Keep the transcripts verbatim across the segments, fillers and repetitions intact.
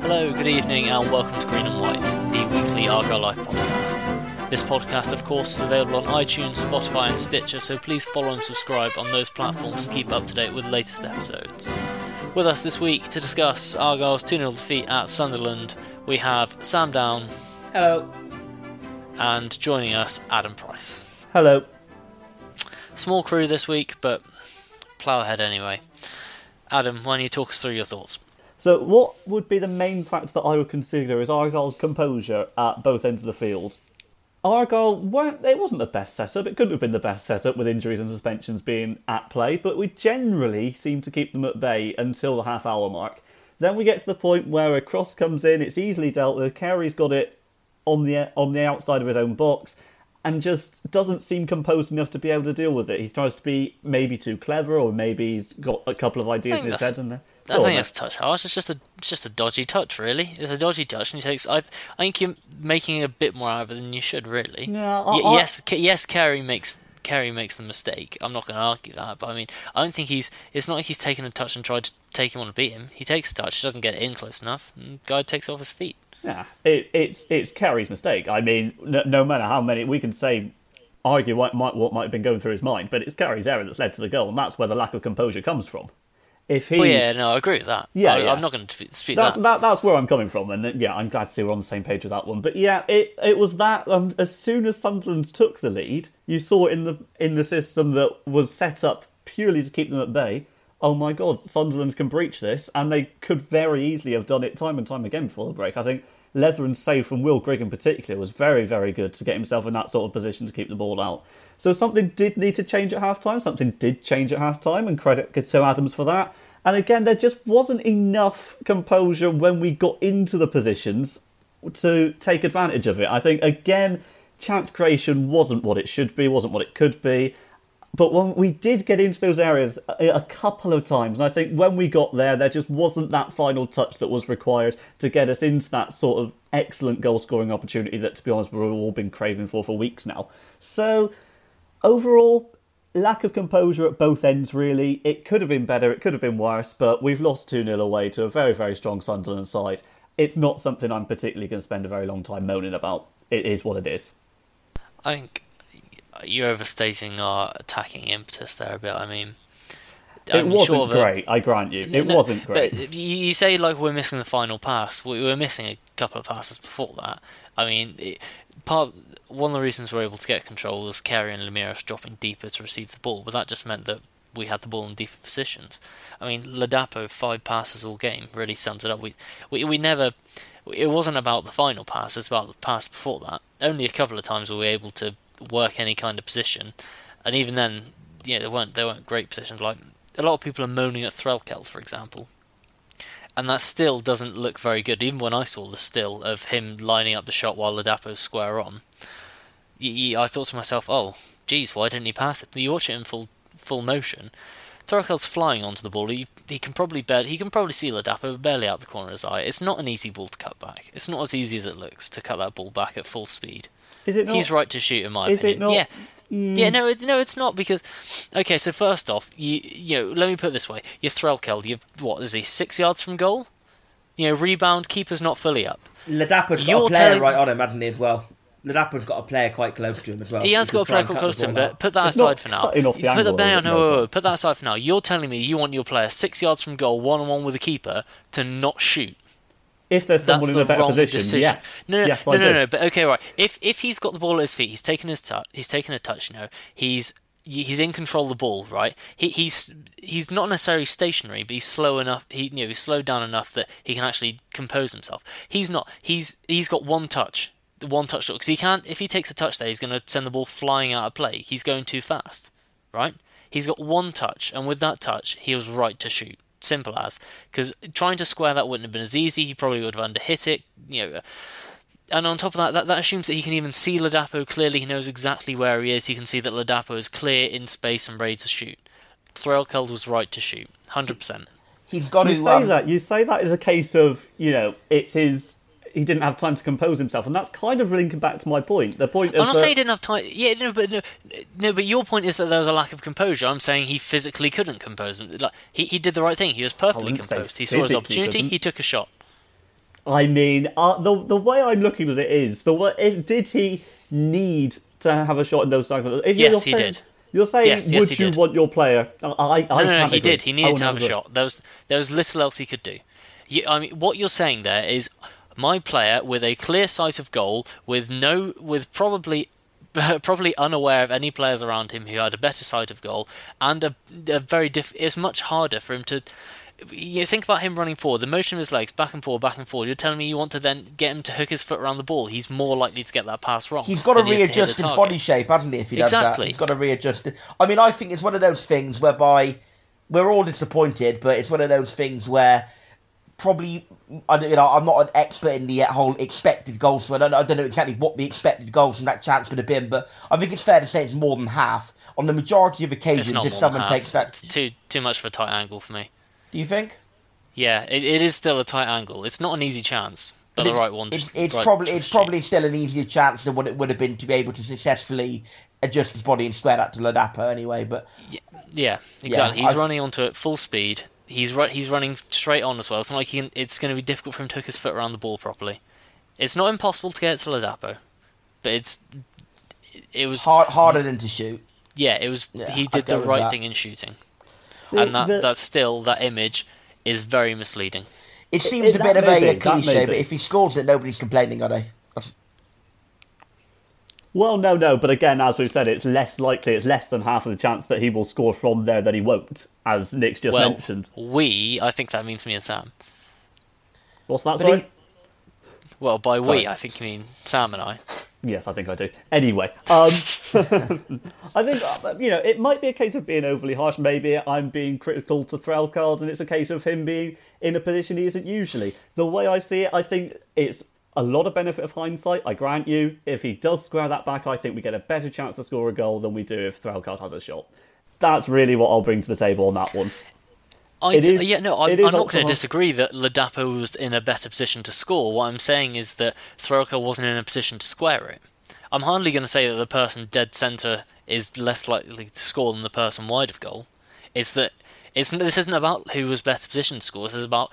Hello, good evening and welcome to Green and White, the weekly Argyle Life podcast. This podcast, of course, is available on iTunes, Spotify and Stitcher, so please follow and subscribe on those platforms to keep up to date with the latest episodes. With us this week to discuss Argyle's two nil defeat at Sunderland, we have Sam Down. Hello. And joining us, Adam Price. Hello. Small crew this week, but plough ahead anyway. Adam, why don't you talk us through your thoughts? So what would be the main factor that I would consider is Argyle's composure at both ends of the field. Argyle, weren't, it wasn't the best setup, it couldn't have been the best setup with injuries and suspensions being at play, but we generally seem to keep them at bay until the half hour mark. Then we get to the point where a cross comes in, it's easily dealt with, Carey's got it on the on the outside of his own box, and just doesn't seem composed enough to be able to deal with it. He tries to be maybe too clever, or maybe he's got a couple of ideas in his head and there. I think that's touch harsh. It's just a it's just a dodgy touch, really. It's a dodgy touch, and he takes. I, I think you're making a bit more out of it than you should, really. Yeah, I, y- yes, I, yes. Carey makes Carey makes the mistake. I'm not going to argue that, but I mean, I don't think he's. It's not like he's taken a touch and tried to take him on and beat him. He takes a touch, doesn't get it in close enough, and guy takes off his feet. Yeah, it, it's it's Carey's mistake. I mean, no, no matter how many we can say, argue what might what might have been going through his mind, but it's Carey's error that's led to the goal, and that's where the lack of composure comes from. If he... Well, yeah, no, I agree with that. Yeah, I, yeah. I'm not going to dispute that's, that. that. That's where I'm coming from, and yeah, I'm glad to see we're on the same page with that one. But yeah, it it was that um, as soon as Sunderland took the lead, you saw in the in the system that was set up purely to keep them at bay. Oh my God, Sunderland can breach this, and they could very easily have done it time and time again before the break. I think Leatherin's save from Will Grigg in particular was very, very good to get himself in that sort of position to keep the ball out. So something did need to change at half-time, something did change at half-time, and credit to Adams for that. And again, there just wasn't enough composure when we got into the positions to take advantage of it. I think, again, chance creation wasn't what it should be, wasn't what it could be. But when we did get into those areas a couple of times, and I think when we got there, there just wasn't that final touch that was required to get us into that sort of excellent goal-scoring opportunity that, to be honest, we've all been craving for for weeks now. So... overall, lack of composure at both ends, really. It could have been better, it could have been worse, but we've lost two nil away to a very, very strong Sunderland side. It's not something I'm particularly going to spend a very long time moaning about. It is what it is. I think you're overstating our attacking impetus there a bit. I mean... It I'm wasn't sure that, great, I grant you. It no, wasn't great. But you say, like, we're missing the final pass. We were missing a couple of passes before that. I mean... It, Part one of the reasons we were able to get control was Carey and Lemieux dropping deeper to receive the ball, but that just meant that we had the ball in deeper positions. I mean, Ladapo, five passes all game, really sums it up. We, we, we never... It wasn't about the final pass, it was about the pass before that. Only a couple of times were we able to work any kind of position, and even then, you know, they weren't, they weren't great positions. Like, a lot of people are moaning at Threlkeld, for example. And that still doesn't look very good. Even when I saw the still of him lining up the shot while Ladapo's square on, I thought to myself, oh, geez, why didn't he pass it? You watch it in full full motion. Thorkeld's flying onto the ball. He he can probably barely, he can probably see Ladapo barely out the corner of his eye. It's not an easy ball to cut back. It's not as easy as it looks to cut that ball back at full speed. Is it not? He's right to shoot, in my is opinion. Is it not? Yeah. Mm. Yeah, no, it, no, it's not because. Okay, so first off, you you know, let me put it this way: you're Threlkeld. You what is he? Six yards from goal. You know, rebound, keeper's not fully up. Ladapo's got a player telling... right on him, hasn't he? As well, Ladapo's got a player quite close to him as well. He has he got a player quite close to him, but put that it's aside for now. Put that down. No, put that aside for now. You're telling me you want your player six yards from goal, one on one with the keeper, to not shoot. If there's someone in a better position, decision. yes. No, no, yes, no, no, no, no. But okay, right. If if he's got the ball at his feet, he's taken his touch. He's taken a touch. You know, he's he's in control of the ball, right? He he's he's not necessarily stationary, but he's slow enough. He you know he's slowed down enough that he can actually compose himself. He's not. He's he's got one touch, one touch because he can't. If he takes a touch there, he's going to send the ball flying out of play. He's going too fast, right? He's got one touch, and with that touch, he was right to shoot. Simple as, because trying to square that wouldn't have been as easy. He probably would have underhit it, you know. And on top of that, that, that assumes that he can even see Ladapo clearly. He knows exactly where he is. He can see that Ladapo is clear in space and ready to shoot. Threlkeld was right to shoot, one hundred percent. He's got to say um... that. You say that is a case of, you know, it's his. He didn't have time to compose himself, and that's kind of linking back to my point. The point. Of I'm not the... saying he didn't have time. Yeah, no, but no, no, but your point is that there was a lack of composure. I'm saying he physically couldn't compose. Like he, he did the right thing. He was perfectly composed. He saw his opportunity. Couldn't. He took a shot. I mean, uh, the the way I'm looking at it is the way, if, did he need to have a shot in those circumstances? Yes, saying, he did. You're saying, yes, yes, would you did. want your player? I, I, no, I no, no, he did. He needed to have a good. shot. There was there was little else he could do. You, I mean, what you're saying there is. My player with a clear sight of goal, with no, with probably, probably unaware of any players around him who had a better sight of goal, and a, a very diff. It's much harder for him to. You know, think about him running forward, the motion of his legs back and forward, back and forward. You're telling me you want to then get him to hook his foot around the ball. He's more likely to get that pass wrong. He's got to readjust to his body shape, hasn't he? If he exactly. does that, he's got to readjust it. I mean, I think it's one of those things whereby we're all disappointed, but it's one of those things where. Probably, I you know, I'm not an expert in the whole expected goals, so I don't, I don't know exactly what the expected goals from that chance could have been, but I think it's fair to say it's more than half. On the majority of occasions, if someone takes that... It's too too much for a tight angle for me. Do you think? Yeah, it, it is still a tight angle. It's not an easy chance, but, but the right one... To, it's it's, right probably, it's probably still an easier chance than what it would have been to be able to successfully adjust his body and square that to Ladapo anyway, but... Yeah, yeah exactly. Yeah, He's I've, running onto it full speed... He's right. He's running straight on as well. It's not like he can, it's going to be difficult for him to hook his foot around the ball properly. It's not impossible to get it to Ladapo, but it's it was Hard, harder than to shoot. Yeah, it was. Yeah, he did the right thing in shooting, See, and that the, that's still that image is very misleading. It seems it, it, a bit of a, a cliche, but if he scores it, nobody's complaining, are they? Well, no, no, but again, as we've said, it's less likely, it's less than half of the chance that he will score from there that he won't, as Nick's just well, mentioned. we, I think that means me and Sam. What's that, sorry? He... Well, by sorry. we, I think you mean Sam and I. Yes, I think I do. Anyway, um, I think, you know, it might be a case of being overly harsh. Maybe I'm being critical to Threlkeld, and it's a case of him being in a position he isn't usually. The way I see it, I think it's... a lot of benefit of hindsight, I grant you. If he does square that back, I think we get a better chance to score a goal than we do if Threlkeld has a shot. That's really what I'll bring to the table on that one. I th- is, yeah, no, I'm, I'm not going to disagree that Ladapo was in a better position to score. What I'm saying is that Threlkeld wasn't in a position to square it. I'm hardly going to say that the person dead centre is less likely to score than the person wide of goal. It's that it's this isn't about who was better positioned to score. This is about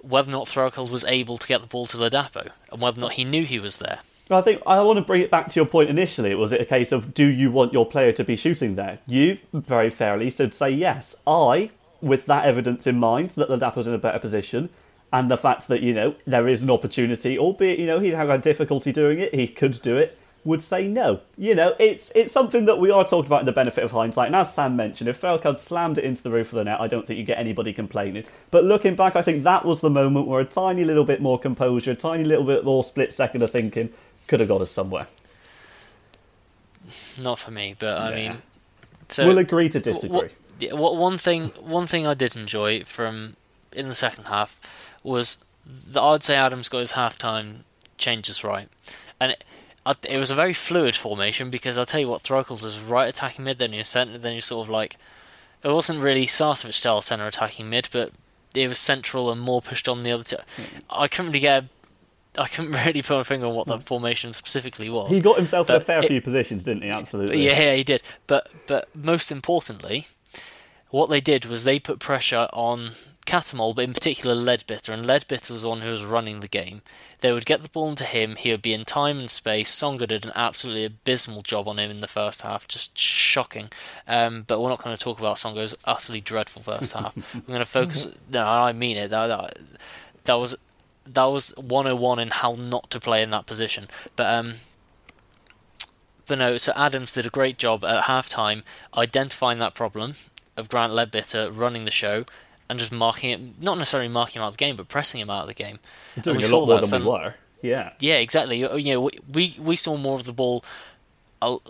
whether or not Threlkeld was able to get the ball to Ladapo, and whether or not he knew he was there. I think I want to bring it back to your point initially. Was it a case of, do you want your player to be shooting there? You, very fairly, said say yes. I, with that evidence in mind, that Ladapo's in a better position, and the fact that, you know, there is an opportunity, albeit, you know, he'd have had difficulty doing it, he could do it, would say no. You know, it's it's something that we are talking about in the benefit of hindsight. And as Sam mentioned, if Threlkeld slammed it into the roof of the net, I don't think you get anybody complaining. But looking back, I think that was the moment where a tiny little bit more composure, a tiny little bit more split second of thinking could have got us somewhere. Not for me, but I yeah. mean... So we'll agree to disagree. What, what, one thing one thing I did enjoy from in the second half was that I'd say Adams got his half-time changes right. And... It, It was a very fluid formation because I'll tell you what, Threlkeld was right attacking mid, then he was centre, then he was sort of like... It wasn't really Sarcevic style centre attacking mid, but it was central and more pushed on the other two. I couldn't really get I couldn't really put my finger on what that formation specifically was. He got himself in a fair it, few positions, didn't he? Absolutely. Yeah, yeah, he did. But but most importantly, what they did was they put pressure on Cattermole, but in particular Leadbitter, and Leadbitter was the one who was running the game. They would get the ball into him, he would be in time and space. Songo did an absolutely abysmal job on him in the first half, just shocking. Um, but we're not going to talk about Songo's utterly dreadful first half. We're going to focus... No, I mean it. That, that, that was... That was one oh one in how not to play in that position. But um, but no, so Adams did a great job at half-time identifying that problem of Grant Leadbitter running the show and just marking it, not necessarily marking him out of the game, but pressing him out of the game. Doing a lot more than we were. Yeah. Yeah, exactly. You know, we, we saw more of the ball. Well,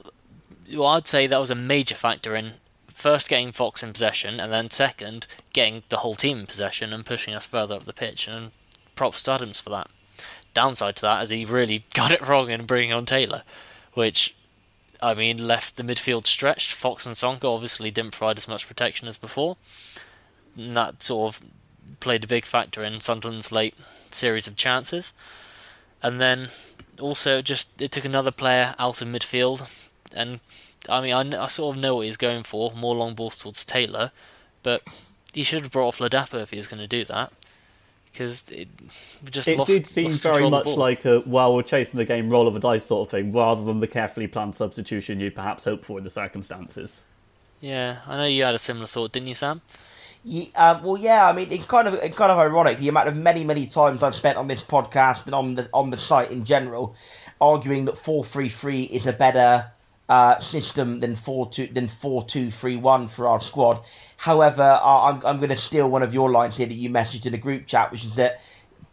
I'd say that was a major factor in first getting Fox in possession and then second getting the whole team in possession and pushing us further up the pitch, and props to Adams for that. Downside to that is he really got it wrong in bringing on Taylor, which, I mean, left the midfield stretched. Fox and Songo obviously didn't provide as much protection as before, and that sort of played a big factor in Sunderland's late series of chances. And then also just it took another player out of midfield, and I mean I, I sort of know what he's going for, more long balls towards Taylor, but he should have brought off Ladapo if he was going to do that. Because it just it lost, did seem lost very much like a well, we're chasing the game, roll of a dice sort of thing, rather than the carefully planned substitution you perhaps hoped for in the circumstances. Yeah, I know you had a similar thought, didn't you, Sam? You, um, well, yeah. I mean, it's kind of it's kind of ironic the amount of many many times I've spent on this podcast and on the on the site in general arguing that four three three is a better uh, system than four two than four two three one for our squad. However, I'm I'm going to steal one of your lines here that you messaged in a group chat, which is that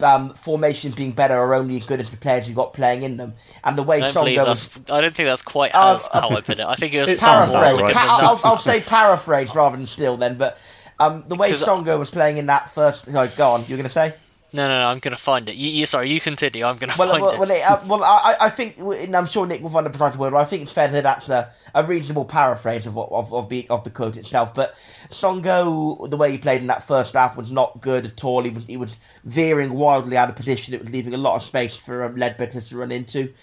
um, formations being better are only as good as the players you've got playing in them. And the way I don't, Songo was, I don't think that's quite uh, as how I put it. I think it was paraphrased. Right. I'll, I'll say paraphrase rather than steal then. But um, the way Songo was playing in that first, no, go on. You're going to say? No, no, no. I'm going to find it. You, you sorry, you continue. I'm going to well, find well, it. Well, it, uh, well I, I think, and I'm sure Nick will find the precise word. But I think it's fair to say that's a. A reasonable paraphrase of, what, of of the of the quote itself, but Songo, the way he played in that first half was not good at all. He was he was veering wildly out of position. It was leaving a lot of space for um, Leadbitter to run into,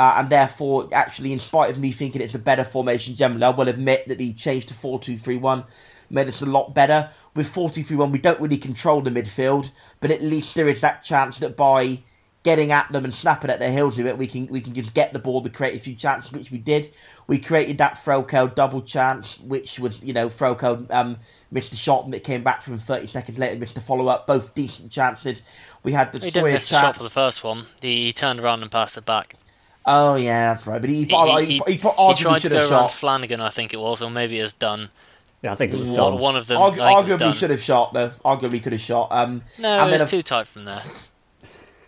uh, and therefore, actually, in spite of me thinking it's a better formation generally, I will admit that the change to four two three one made us a lot better. With four two three one, we don't really control the midfield, but at least there is that chance that by getting at them and snapping at their heels a bit, we can we can just get the ball to create a few chances, which we did. We created that Threlkeld double chance, which was, you know, Threlkeld um, missed the shot that came back to him thirty seconds later, missed the follow-up, both decent chances. We had the Sawyer chance. He didn't miss the shot for the first one. He, he turned around and passed it back. Oh, yeah, that's right. But he, he, he, he, he, he, he tried to go around Flanagan, I think it was, or maybe it was done. Yeah, I think it was one, done. One of them, Argu- arguably should have shot, though. Arguably could have shot. Um, no, and it was then too tight from there.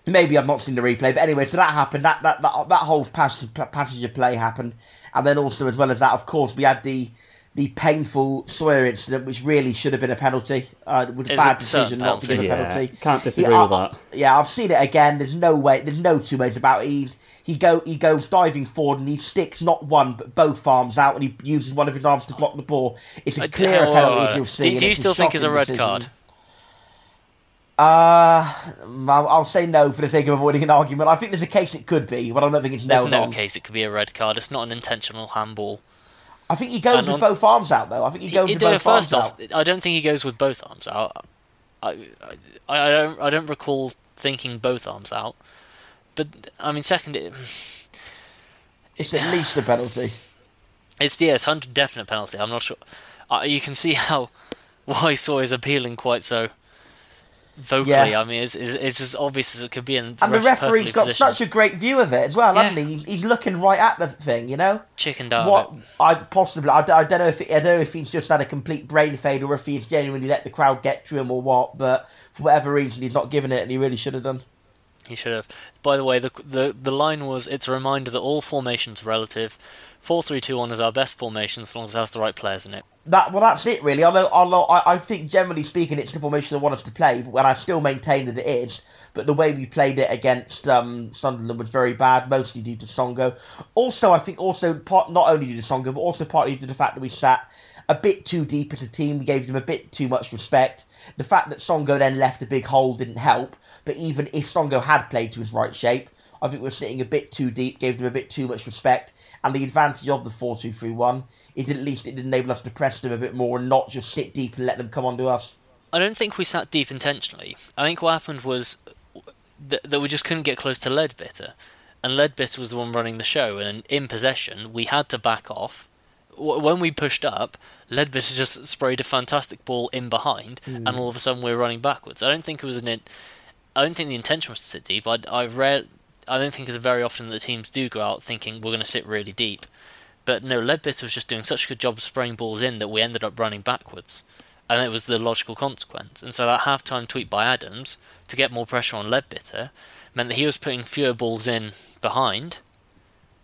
Maybe I've not seen the replay. But anyway, so that happened. That that, that, that whole passage, passage of play happened. And then also, as well as that, of course, we had the the painful Sawyer incident, which really should have been a penalty. Uh, it was a bad decision not to give a penalty. Can't disagree with that. Yeah, I've seen it again. There's no way. There's no two ways about it. He, he, go, he goes diving forward and he sticks not one, but both arms out and he uses one of his arms to block the ball. It's as clear a penalty as you'll see. Do you still think it's a red card? Uh, I'll say no for the sake of avoiding an argument. I think there's a case it could be, but I don't think it's nailed on. There's no case it could be a red card. It's not an intentional handball. I think he goes with both arms out, though. I think he goes with both arms out. I don't think he goes with both arms out. I, I, I don't. I don't recall thinking both arms out. But I mean, second, it, it's at least a penalty. It's yeah, it's a definite penalty. I'm not sure. Uh, you can see how why Sawyer is appealing quite so vocally, yeah. I mean, it's, it's, it's as obvious as it could be. And the, and the referee's got positioned. Such a great view of it as well, yeah. Hasn't he? He's looking right at the thing, you know. Chicken down. What? I possibly. I, I don't know if it, I don't know if he's just had a complete brain fade or if he's genuinely let the crowd get to him or what. But for whatever reason, he's not given it, and he really should have done. He should have. By the way, the the the line was: "It's a reminder that all formations are relative. four three two one is our best formation as long as it has the right players in it." That, well, that's it, really. Although, although I, I think, generally speaking, it's the formation they want us to play, but when I still maintain that it is. But the way we played it against um, Sunderland was very bad, mostly due to Songo. Also, I think also part, not only due to Songo, but also partly due to the fact that we sat a bit too deep as a team. We gave them a bit too much respect. The fact that Songo then left a big hole didn't help. But even if Songo had played to his right shape, I think we were sitting a bit too deep, gave them a bit too much respect. And the advantage of the four two three one is at least it enabled us to press them a bit more and not just sit deep and let them come onto us. I don't think we sat deep intentionally. I think what happened was th- that we just couldn't get close to Leadbitter. And Leadbitter was the one running the show. And in possession, we had to back off. W- when we pushed up, Leadbitter just sprayed a fantastic ball in behind. Mm. And all of a sudden, we were running backwards. I don't think it was an... In- I don't think the intention was to sit deep. I, I, rare, I don't think it's very often that teams do go out thinking we're going to sit really deep. But no, Leadbitter was just doing such a good job of spraying balls in that we ended up running backwards. And it was the logical consequence. And so that half-time tweet by Adams, to get more pressure on Leadbitter, meant that he was putting fewer balls in behind,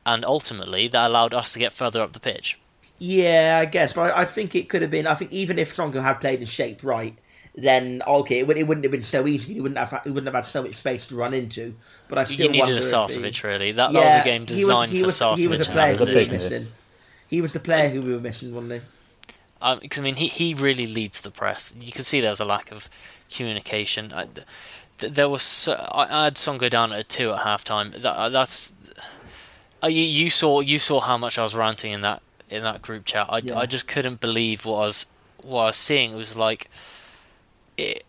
and ultimately that allowed us to get further up the pitch. Yeah, I guess. But I, I think it could have been... I think even if Songo had played and shaped right, then, okay, it, it wouldn't have been so easy. He wouldn't have he wouldn't have had so much space to run into. But I still You needed a Sarcevic, he, really. That, yeah, that was a game designed he was, he was, for Sarcevic. He was the player who we were missing. He was the player who we were missing, wasn't he? Because, um, I mean, he, he really leads the press. You can see there was a lack of communication. I, there was so, I, I had Songo down at a two at halftime. That, that's you, you saw you saw how much I was ranting in that in that group chat. I, yeah. I just couldn't believe what I was what I was seeing. It was like it.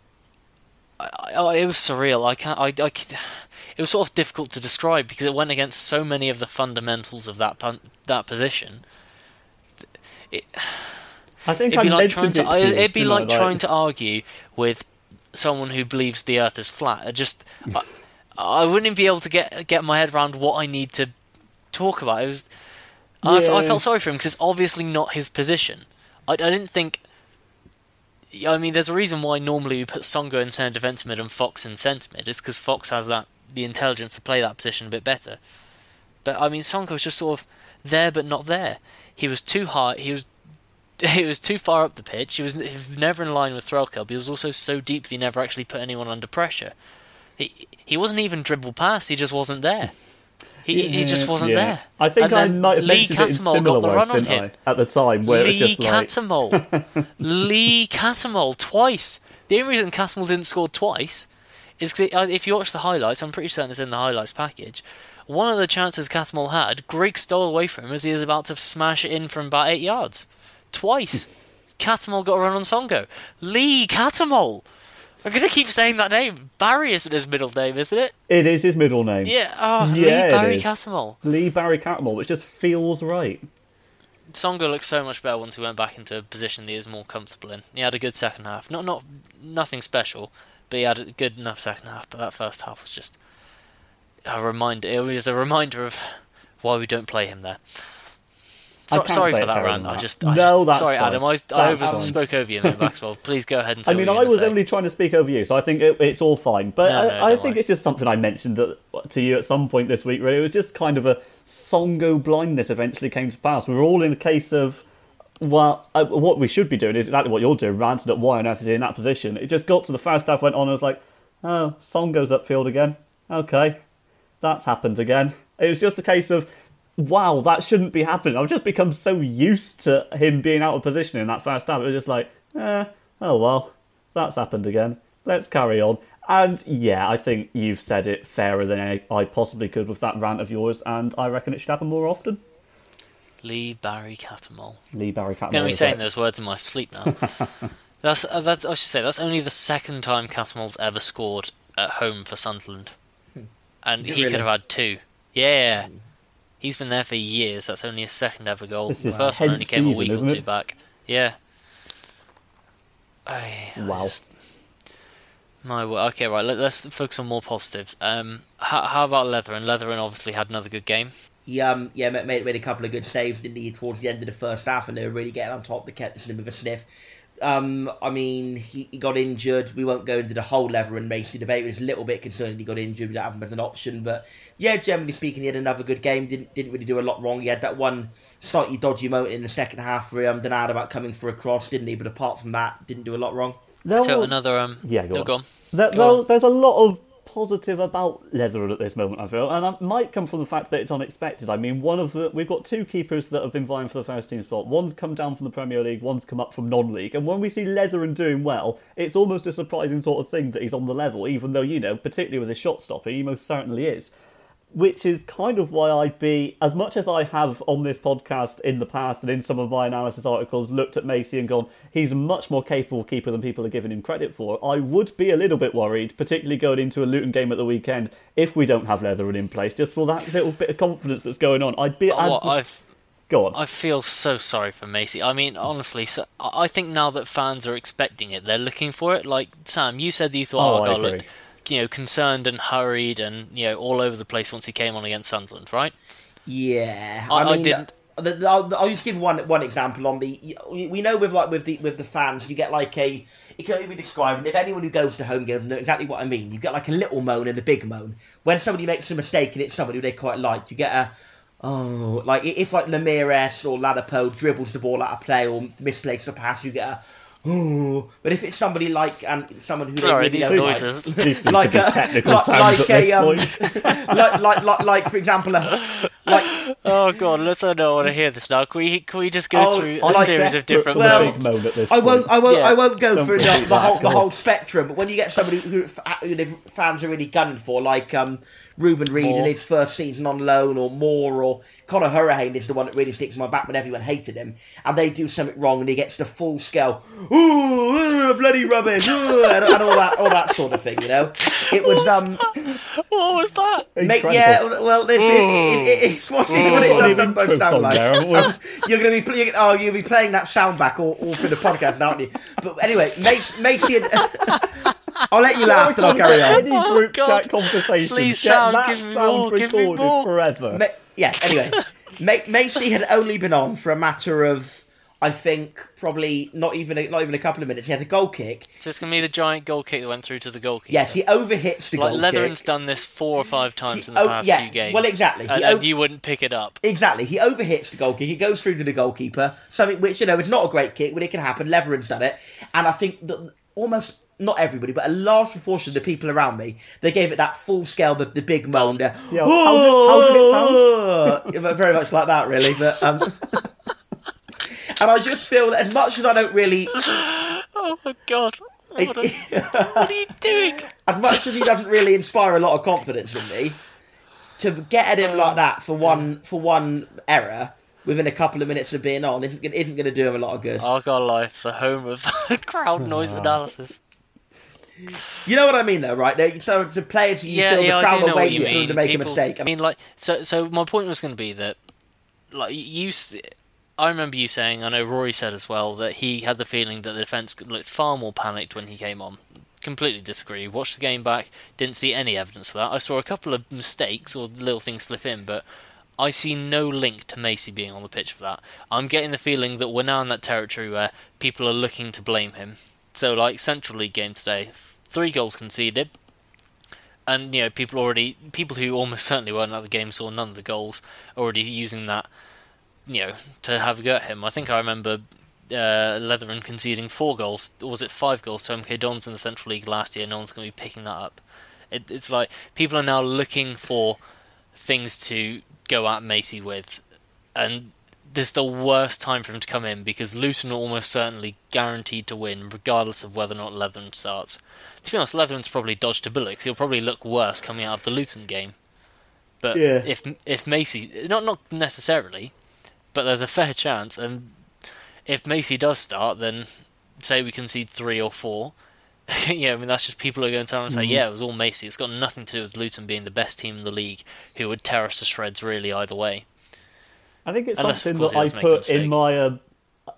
I, it was surreal. I can't. I, I. It was sort of difficult to describe because it went against so many of the fundamentals of that that position. It. I think it'd be I'm like trying to. to it'd be like, like trying to argue with someone who believes the Earth is flat. I just, I, I wouldn't be able to get get my head around what I need to talk about. It was, yeah. I, I felt sorry for him because it's obviously not his position. I, I didn't think. I mean, there's a reason why normally we put Songo in centre defence mid and Fox in centre mid. It's because Fox has that the intelligence to play that position a bit better. But I mean, Songo was just sort of there, but not there. He was too high. He was. It was too far up the pitch. He was never in line with Threlkeld, but he was also so deep that he never actually put anyone under pressure. He he wasn't even dribble past. He just wasn't there. He yeah, he just wasn't yeah. there. I think I might have mentioned it in similar ways, didn't I? At the time, where Lee it was just like Cattermole, Lee Cattermole twice. The only reason Cattermole didn't score twice is because if you watch the highlights, I'm pretty certain it's in the highlights package. One of the chances Cattermole had, Grigg stole away from him as he was about to smash it in from about eight yards. Twice, Cattermole got a run on Songo. Lee Cattermole. I'm going to keep saying that name. Barry isn't his middle name, isn't it? It is his middle name. Yeah, oh, yeah Lee Barry Cattermole. Lee Barry Cattermole, which just feels right. Songo looked so much better once he went back into a position that he was more comfortable in. He had a good second half. Not, not nothing special, but he had a good enough second half. But that first half was just a reminder. It was a reminder of why we don't play him there. So, sorry for that rant. I just, I no, just, sorry, fine. Adam. I, I over spoke over you, there, Maxwell. Please go ahead and. Tell I mean, I was say. only trying to speak over you, so I think it, it's all fine. But no, no, I, I think worry. It's just something I mentioned to you at some point this week. Really, it was just kind of a Songo blindness. Eventually, came to pass. We were all in a case of, well, I, what we should be doing is exactly what you're doing, ranting at why on earth is he in that position. It just got to the first half, went on, and I was like, oh, Songo's upfield again. Okay, that's happened again. It was just a case of. Wow, that shouldn't be happening. I've just become so used to him being out of position in that first half. It was just like, eh, oh well, that's happened again. Let's carry on. And yeah, I think you've said it fairer than I, I possibly could with that rant of yours, and I reckon it should happen more often. Lee Barry Cattermole. Lee Barry Cattermole. I'm going to be saying those words in my sleep now. that's, uh, that's I should say, that's only the second time Cattermole's ever scored at home for Sunderland. And he could have had two. Yeah. He's been there for years. That's only his second ever goal. The first one only came a week or two back. Yeah. I, wow. I just, my word. Okay, right. Let, let's focus on more positives. Um, how, how about Leatherin? Leatherin obviously had another good game. He, um, yeah, made, made a couple of good saves didn't he, towards the end of the first half, and they were really getting on top. They kept him with a sniff. Um, I mean, he, he got injured. We won't go into the whole Leatherin Macy debate. It was a little bit concerning he got injured. We don't have him as an option. But, yeah, generally speaking, he had another good game. Didn't didn't really do a lot wrong. He had that one slightly dodgy moment in the second half where he um, denied about coming for a cross, didn't he? But apart from that, didn't do a lot wrong. There so was... another... Um... Yeah, go on. Go on. There, go there, on. There's a lot of positive about Leatherin at this moment, I feel, and that might come from the fact that it's unexpected. I mean, one of the we've got two keepers that have been vying for the first team spot. One's come down from the Premier League, one's come up from non-league, and when we see Leatherin doing well, it's almost a surprising sort of thing that he's on the level, even though, you know, particularly with his shot stopper, he most certainly is. Which is kind of why I'd be, as much as I have on this podcast in the past and in some of my analysis articles, looked at Macy and gone, he's a much more capable keeper than people are giving him credit for, I would be a little bit worried, particularly going into a Luton game at the weekend, if we don't have Leatherin in place, just for that little bit of confidence that's going on. I'd be... Well, I'd, I've, go on. I feel so sorry for Macy. I mean, honestly, so, I think now that fans are expecting it, they're looking for it. Like, Sam, you said you thought, oh, oh God, look... you know, concerned and hurried and, you know, all over the place once he came on against Sunderland, right? Yeah. I, I, mean, I didn't... I'll, I'll just give one one example on the... We know with, like, with the with the fans, you get, like, a... It can only be described, if anyone who goes to home games knows exactly what I mean. You get, like, a little moan and a big moan. When somebody makes a mistake and it's somebody who they quite like, you get a... Oh... Like, if, like, Lemieux or Ladapo dribbles the ball out of play or misplaces a pass, you get a... Ooh. But if it's somebody like and um, someone who sorry really these noises like, like, a, like, like a um, like, like like like for example a, like oh god let's I don't want to hear this now. Can we can we just go oh, through a like series of different well, moments? I won't I won't yeah. I won't go don't through the, the whole the whole spectrum. But when you get somebody who, who the fans are really gunning for, like um. Ruben Reid in his first season on loan, or Moore, or Conor Hurricane is the one that really sticks in my back when everyone hated him, and they do something wrong, and he gets the full scale, ooh, bloody rubbish, ooh, and, and all that, all that sort of thing. You know, it was, was um, that? What was that? Make, yeah, well, this, it, it, it, it's what it's done both down like. um, you're going to be, you're, oh, you'll be playing that sound back all, all through the podcast now, aren't you? But anyway, Macy. Macy and, I'll let you laugh and I'll carry on. Any group oh, chat conversation. Please, Sam, give me more. Give me more. Forever. Ma- yeah, anyway. Ma- Macy had only been on for a matter of, I think, probably not even a, not even a couple of minutes. He had a goal kick. So it's going to be the giant goal kick that went through to the goalkeeper. Yes, he overhits the like, goal Leatherin's kick. Leatherin's done this four or five times he, in the oh, past yeah, few games. Well, exactly. And, over- and you wouldn't pick it up. Exactly. He overhits the goal kick. He goes through to the goalkeeper. Something which, you know, is not a great kick, but it can happen. Leatherin's done it. And I think that almost... not everybody, but a large proportion of the people around me, they gave it that full scale, the, the big moan. Yeah, oh, how did it sound? Very much like that, really. But um, and I just feel that as much as I don't really... oh, my God. What, a, what are you doing? As much as he doesn't really inspire a lot of confidence in me, to get at him um, like that for one for one error... within a couple of minutes of being on, isn't going to do him a lot of good. Argyle Life, the home of crowd noise oh. analysis. You know what I mean, though, right? So the players, you yeah, feel yeah, the crowd away you mean. To make People, a mistake. I mean, like, so. So my point was going to be that, like, you. I remember you saying, I know Rory said as well that he had the feeling that the defence looked far more panicked when he came on. Completely disagree. Watched the game back, didn't see any evidence of that. I saw a couple of mistakes or little things slip in, but. I see no link to Macy being on the pitch for that. I'm getting the feeling that we're now in that territory where people are looking to blame him. So, like, Central League game today, three goals conceded, and, you know, people already, people who almost certainly weren't at the game saw none of the goals, already using that, you know, to have a go at him. I think I remember uh, Leatherin conceding four goals, or was it five goals to M K Dons in the Central League last year, no one's going to be picking that up. It, it's like, people are now looking for things to... go at Macy with, and this is the worst time for him to come in because Luton are almost certainly guaranteed to win regardless of whether or not Leatherin starts. To be honest, Leatherin's probably dodged a bullet because he'll probably look worse coming out of the Luton game. But yeah. if if Macy... Not, not necessarily, but there's a fair chance, and if Macy does start, then say we concede three or four... yeah, I mean, that's just people who are going to turn around and say, mm-hmm. yeah, it was all Macy. It's got nothing to do with Luton being the best team in the league who would tear us to shreds really either way. I think it's Unless, something that I put in my uh,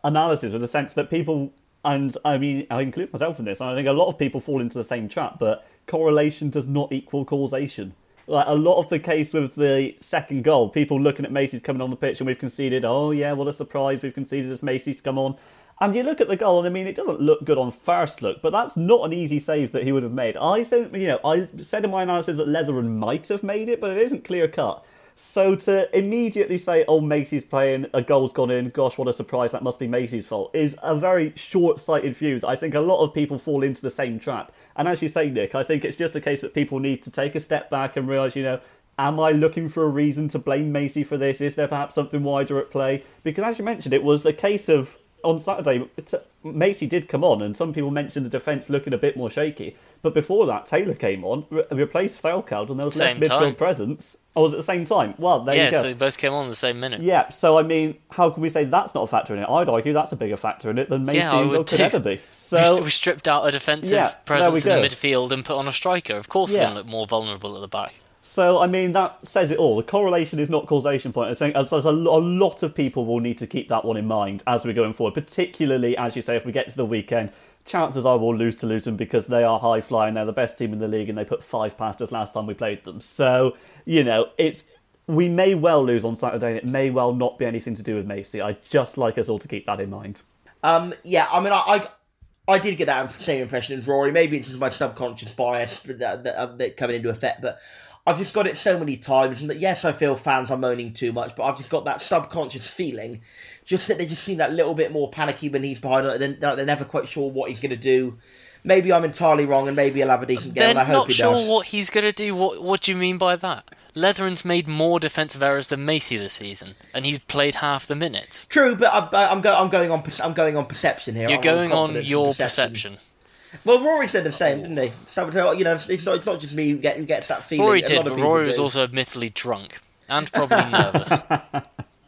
analysis with the sense that people, and I mean, I include myself in this, and I think a lot of people fall into the same trap, but correlation does not equal causation. Like, a lot of the case with the second goal, people looking at Macy's coming on the pitch and we've conceded, oh yeah, what a surprise, we've conceded as Macy's come on. And you look at the goal, and I mean, it doesn't look good on first look, but that's not an easy save that he would have made. I think, you know, I said in my analysis that Leatherin might have made it, but it isn't clear cut. So to immediately say, oh, Macy's playing, a goal's gone in, gosh, what a surprise, that must be Macy's fault, is a very short-sighted view that I think a lot of people fall into the same trap. And as you say, Nick, I think it's just a case that people need to take a step back and realise, you know, am I looking for a reason to blame Macy for this? Is there perhaps something wider at play? Because as you mentioned, it was a case of, on Saturday, Macy did come on, and some people mentioned the defence looking a bit more shaky. But before that, Taylor came on, re- replaced Threlkeld, and there was same less midfield time. presence. Oh, was it the same time? Well, there yeah, you go. Yeah, so they both came on in the same minute. Yeah, so I mean, how can we say that's not a factor in it? I'd argue that's a bigger factor in it than Macy yeah, and could ever be. So we stripped out a defensive yeah, presence in the midfield and put on a striker. Of course yeah. we're going to look more vulnerable at the back. So, I mean, that says it all. The correlation is not causation point. I think as, as a, a lot of people will need to keep that one in mind as we're going forward, particularly, as you say, if we get to the weekend, chances are we'll lose to Luton because they are high-flying, they're the best team in the league, and they put five past us last time we played them. So, you know, it's we may well lose on Saturday, and it may well not be anything to do with Macy. I'd just like us all to keep that in mind. Um, yeah, I mean, I... I... I did get that same impression as Rory. Maybe it's just my subconscious bias that, that, that coming into effect, but I've just got it so many times. And that, yes, I feel fans are moaning too much, but I've just got that subconscious feeling just that they just seem that little bit more panicky when he's behind. They're, they're never quite sure what he's going to do. Maybe I'm entirely wrong, and maybe he'll have a decent game. They're I hope not he sure does. What he's going to do. What, what do you mean by that? Leatherin's made more defensive errors than Macy this season, and he's played half the minutes. True, but I, I'm, go, I'm going on. I'm going on perception here. You're I'm going on, on your perception. perception. Well, Rory said the same, didn't he? So, you know, it's not, it's not just me who gets, gets that feeling. Rory did, but Rory was do. also admittedly drunk and probably nervous.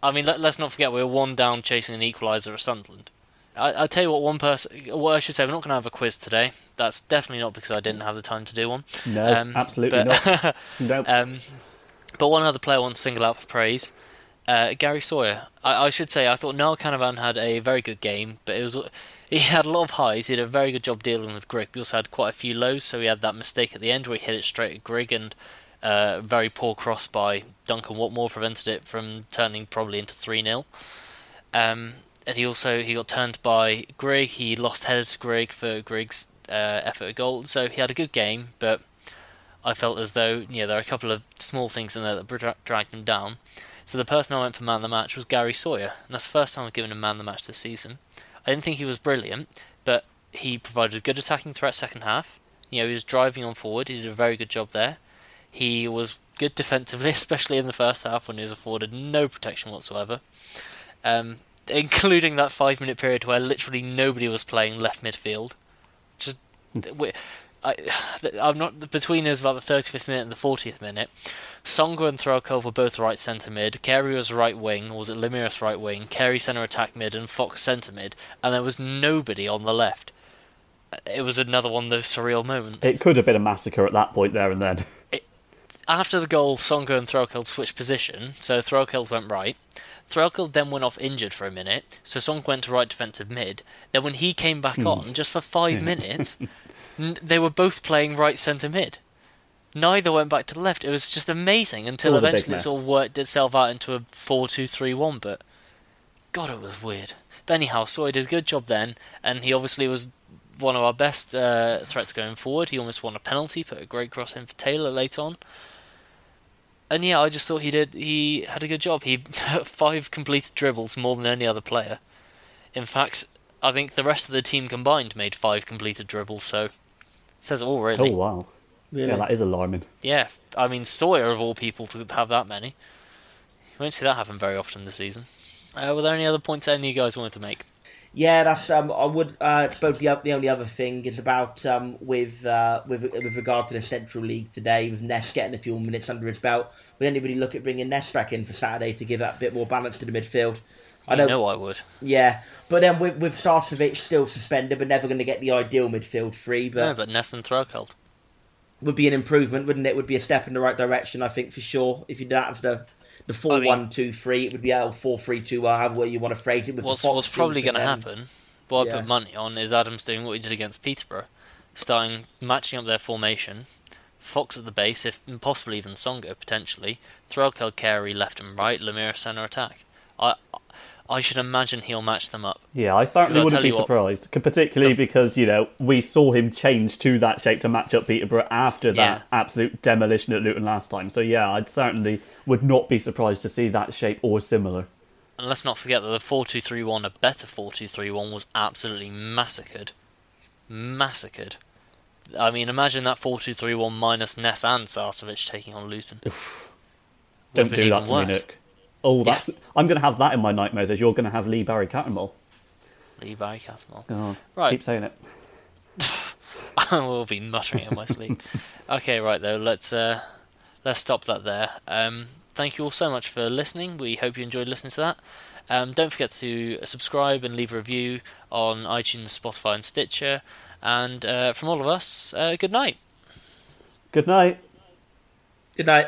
I mean, let, let's not forget we were one down chasing an equaliser at Sunderland. I, I'll tell you what, one person. Well, I should say we're not going to have a quiz today. That's definitely not because I didn't have the time to do one. No, um, absolutely but, not. No. Um, But one other player I want to single out for praise, uh, Gary Sawyer. I, I should say, I thought Noel Canavan had a very good game, but it was he had a lot of highs. He did a very good job dealing with Grigg. He also had quite a few lows, so he had that mistake at the end where he hit it straight at Grigg, and a uh, very poor cross by Duncan Whatmore prevented it from turning probably into three nil. Um, and he also he got turned by Grigg. He lost header to Grigg for Grigg's uh, effort at goal, so he had a good game, but I felt as though, yeah, there are a couple of small things in there that dra- dragged him down. So the person I went for man of the match was Gary Sawyer, and that's the first time I've given him man of the match this season. I didn't think he was brilliant, but he provided a good attacking threat second half. You know, he was driving on forward, he did a very good job there. He was good defensively, especially in the first half when he was afforded no protection whatsoever. Um, including that five minute period where literally nobody was playing left midfield. Just... we- I, I'm not between us about the thirty-fifth minute and the fortieth minute. Songo and Threlkeld were both right centre mid. Carey was right wing, or was it Lemieux right wing? Carey centre attack mid and Fox centre mid, and there was nobody on the left. It was another one of those surreal moments. It could have been a massacre at that point, there and then. It, after the goal, Songo and Threlkeld switched position, so Threlkeld went right. Threlkeld then went off injured for a minute, so Songo went to right defensive mid. Then when he came back hmm. on, just for five minutes. They were both playing right centre mid. Neither went back to the left. It was just amazing until eventually it all worked itself out into a four two three one. But God, it was weird. But anyhow, Sawyer did a good job then, and he obviously was one of our best uh, threats going forward. He almost won a penalty, put a great cross in for Taylor late on. And yeah, I just thought he did. He had a good job. He had five completed dribbles more than any other player. In fact, I think the rest of the team combined made five completed dribbles. So. Says it all, really. Oh, wow. Really? Yeah, that is alarming. Yeah. I mean, Sawyer, of all people, to have that many. You won't see that happen very often this season. Uh, were there any other points any of you guys wanted to make? Yeah, that's... Um, I would... Uh, suppose the, the only other thing is about um, with, uh, with with regard to the Central League today, with Ness getting a few minutes under his belt. Would anybody look at bringing Ness back in for Saturday to give that bit more balance to the midfield? I know, know I would. Yeah, but then with, with Sarcevic still suspended, we're never going to get the ideal midfield free. But no, but Ness and Threlkeld would be an improvement, wouldn't it? Would be a step in the right direction, I think, for sure. If you did that after the four one two three, I mean, it would be out four three two, however you want to phrase it. With what's the what's probably going to happen, what yeah. I put money on, is Adams doing what he did against Peterborough, starting matching up their formation, Fox at the base, if possibly even Songo, potentially, Threlkeld, Carey, left and right, Lemire, centre attack. I... I should imagine he'll match them up. Yeah, I certainly wouldn't be surprised, what, particularly f- because, you know, we saw him change to that shape to match up Peterborough after yeah. that absolute demolition at Luton last time. So, yeah, I'd certainly would not be surprised to see that shape or similar. And let's not forget that the four two three one, a better four two three one, was absolutely massacred. Massacred. I mean, imagine that four two three one minus Ness and Sarcevic taking on Luton. Don't do that to worse. me, Nick. Oh, that's yeah. I'm going to have that in my nightmares, as you're going to have Lee Barry Cattermole. Lee Barry Cattermole. Oh, right. Keep saying it. I will be muttering in my sleep. Okay, right, though. Let's uh, let's stop that there. Um, thank you all so much for listening. We hope you enjoyed listening to that. Um, don't forget to subscribe and leave a review on iTunes, Spotify and Stitcher. And uh, from all of us, uh, good night. Good night. Good night.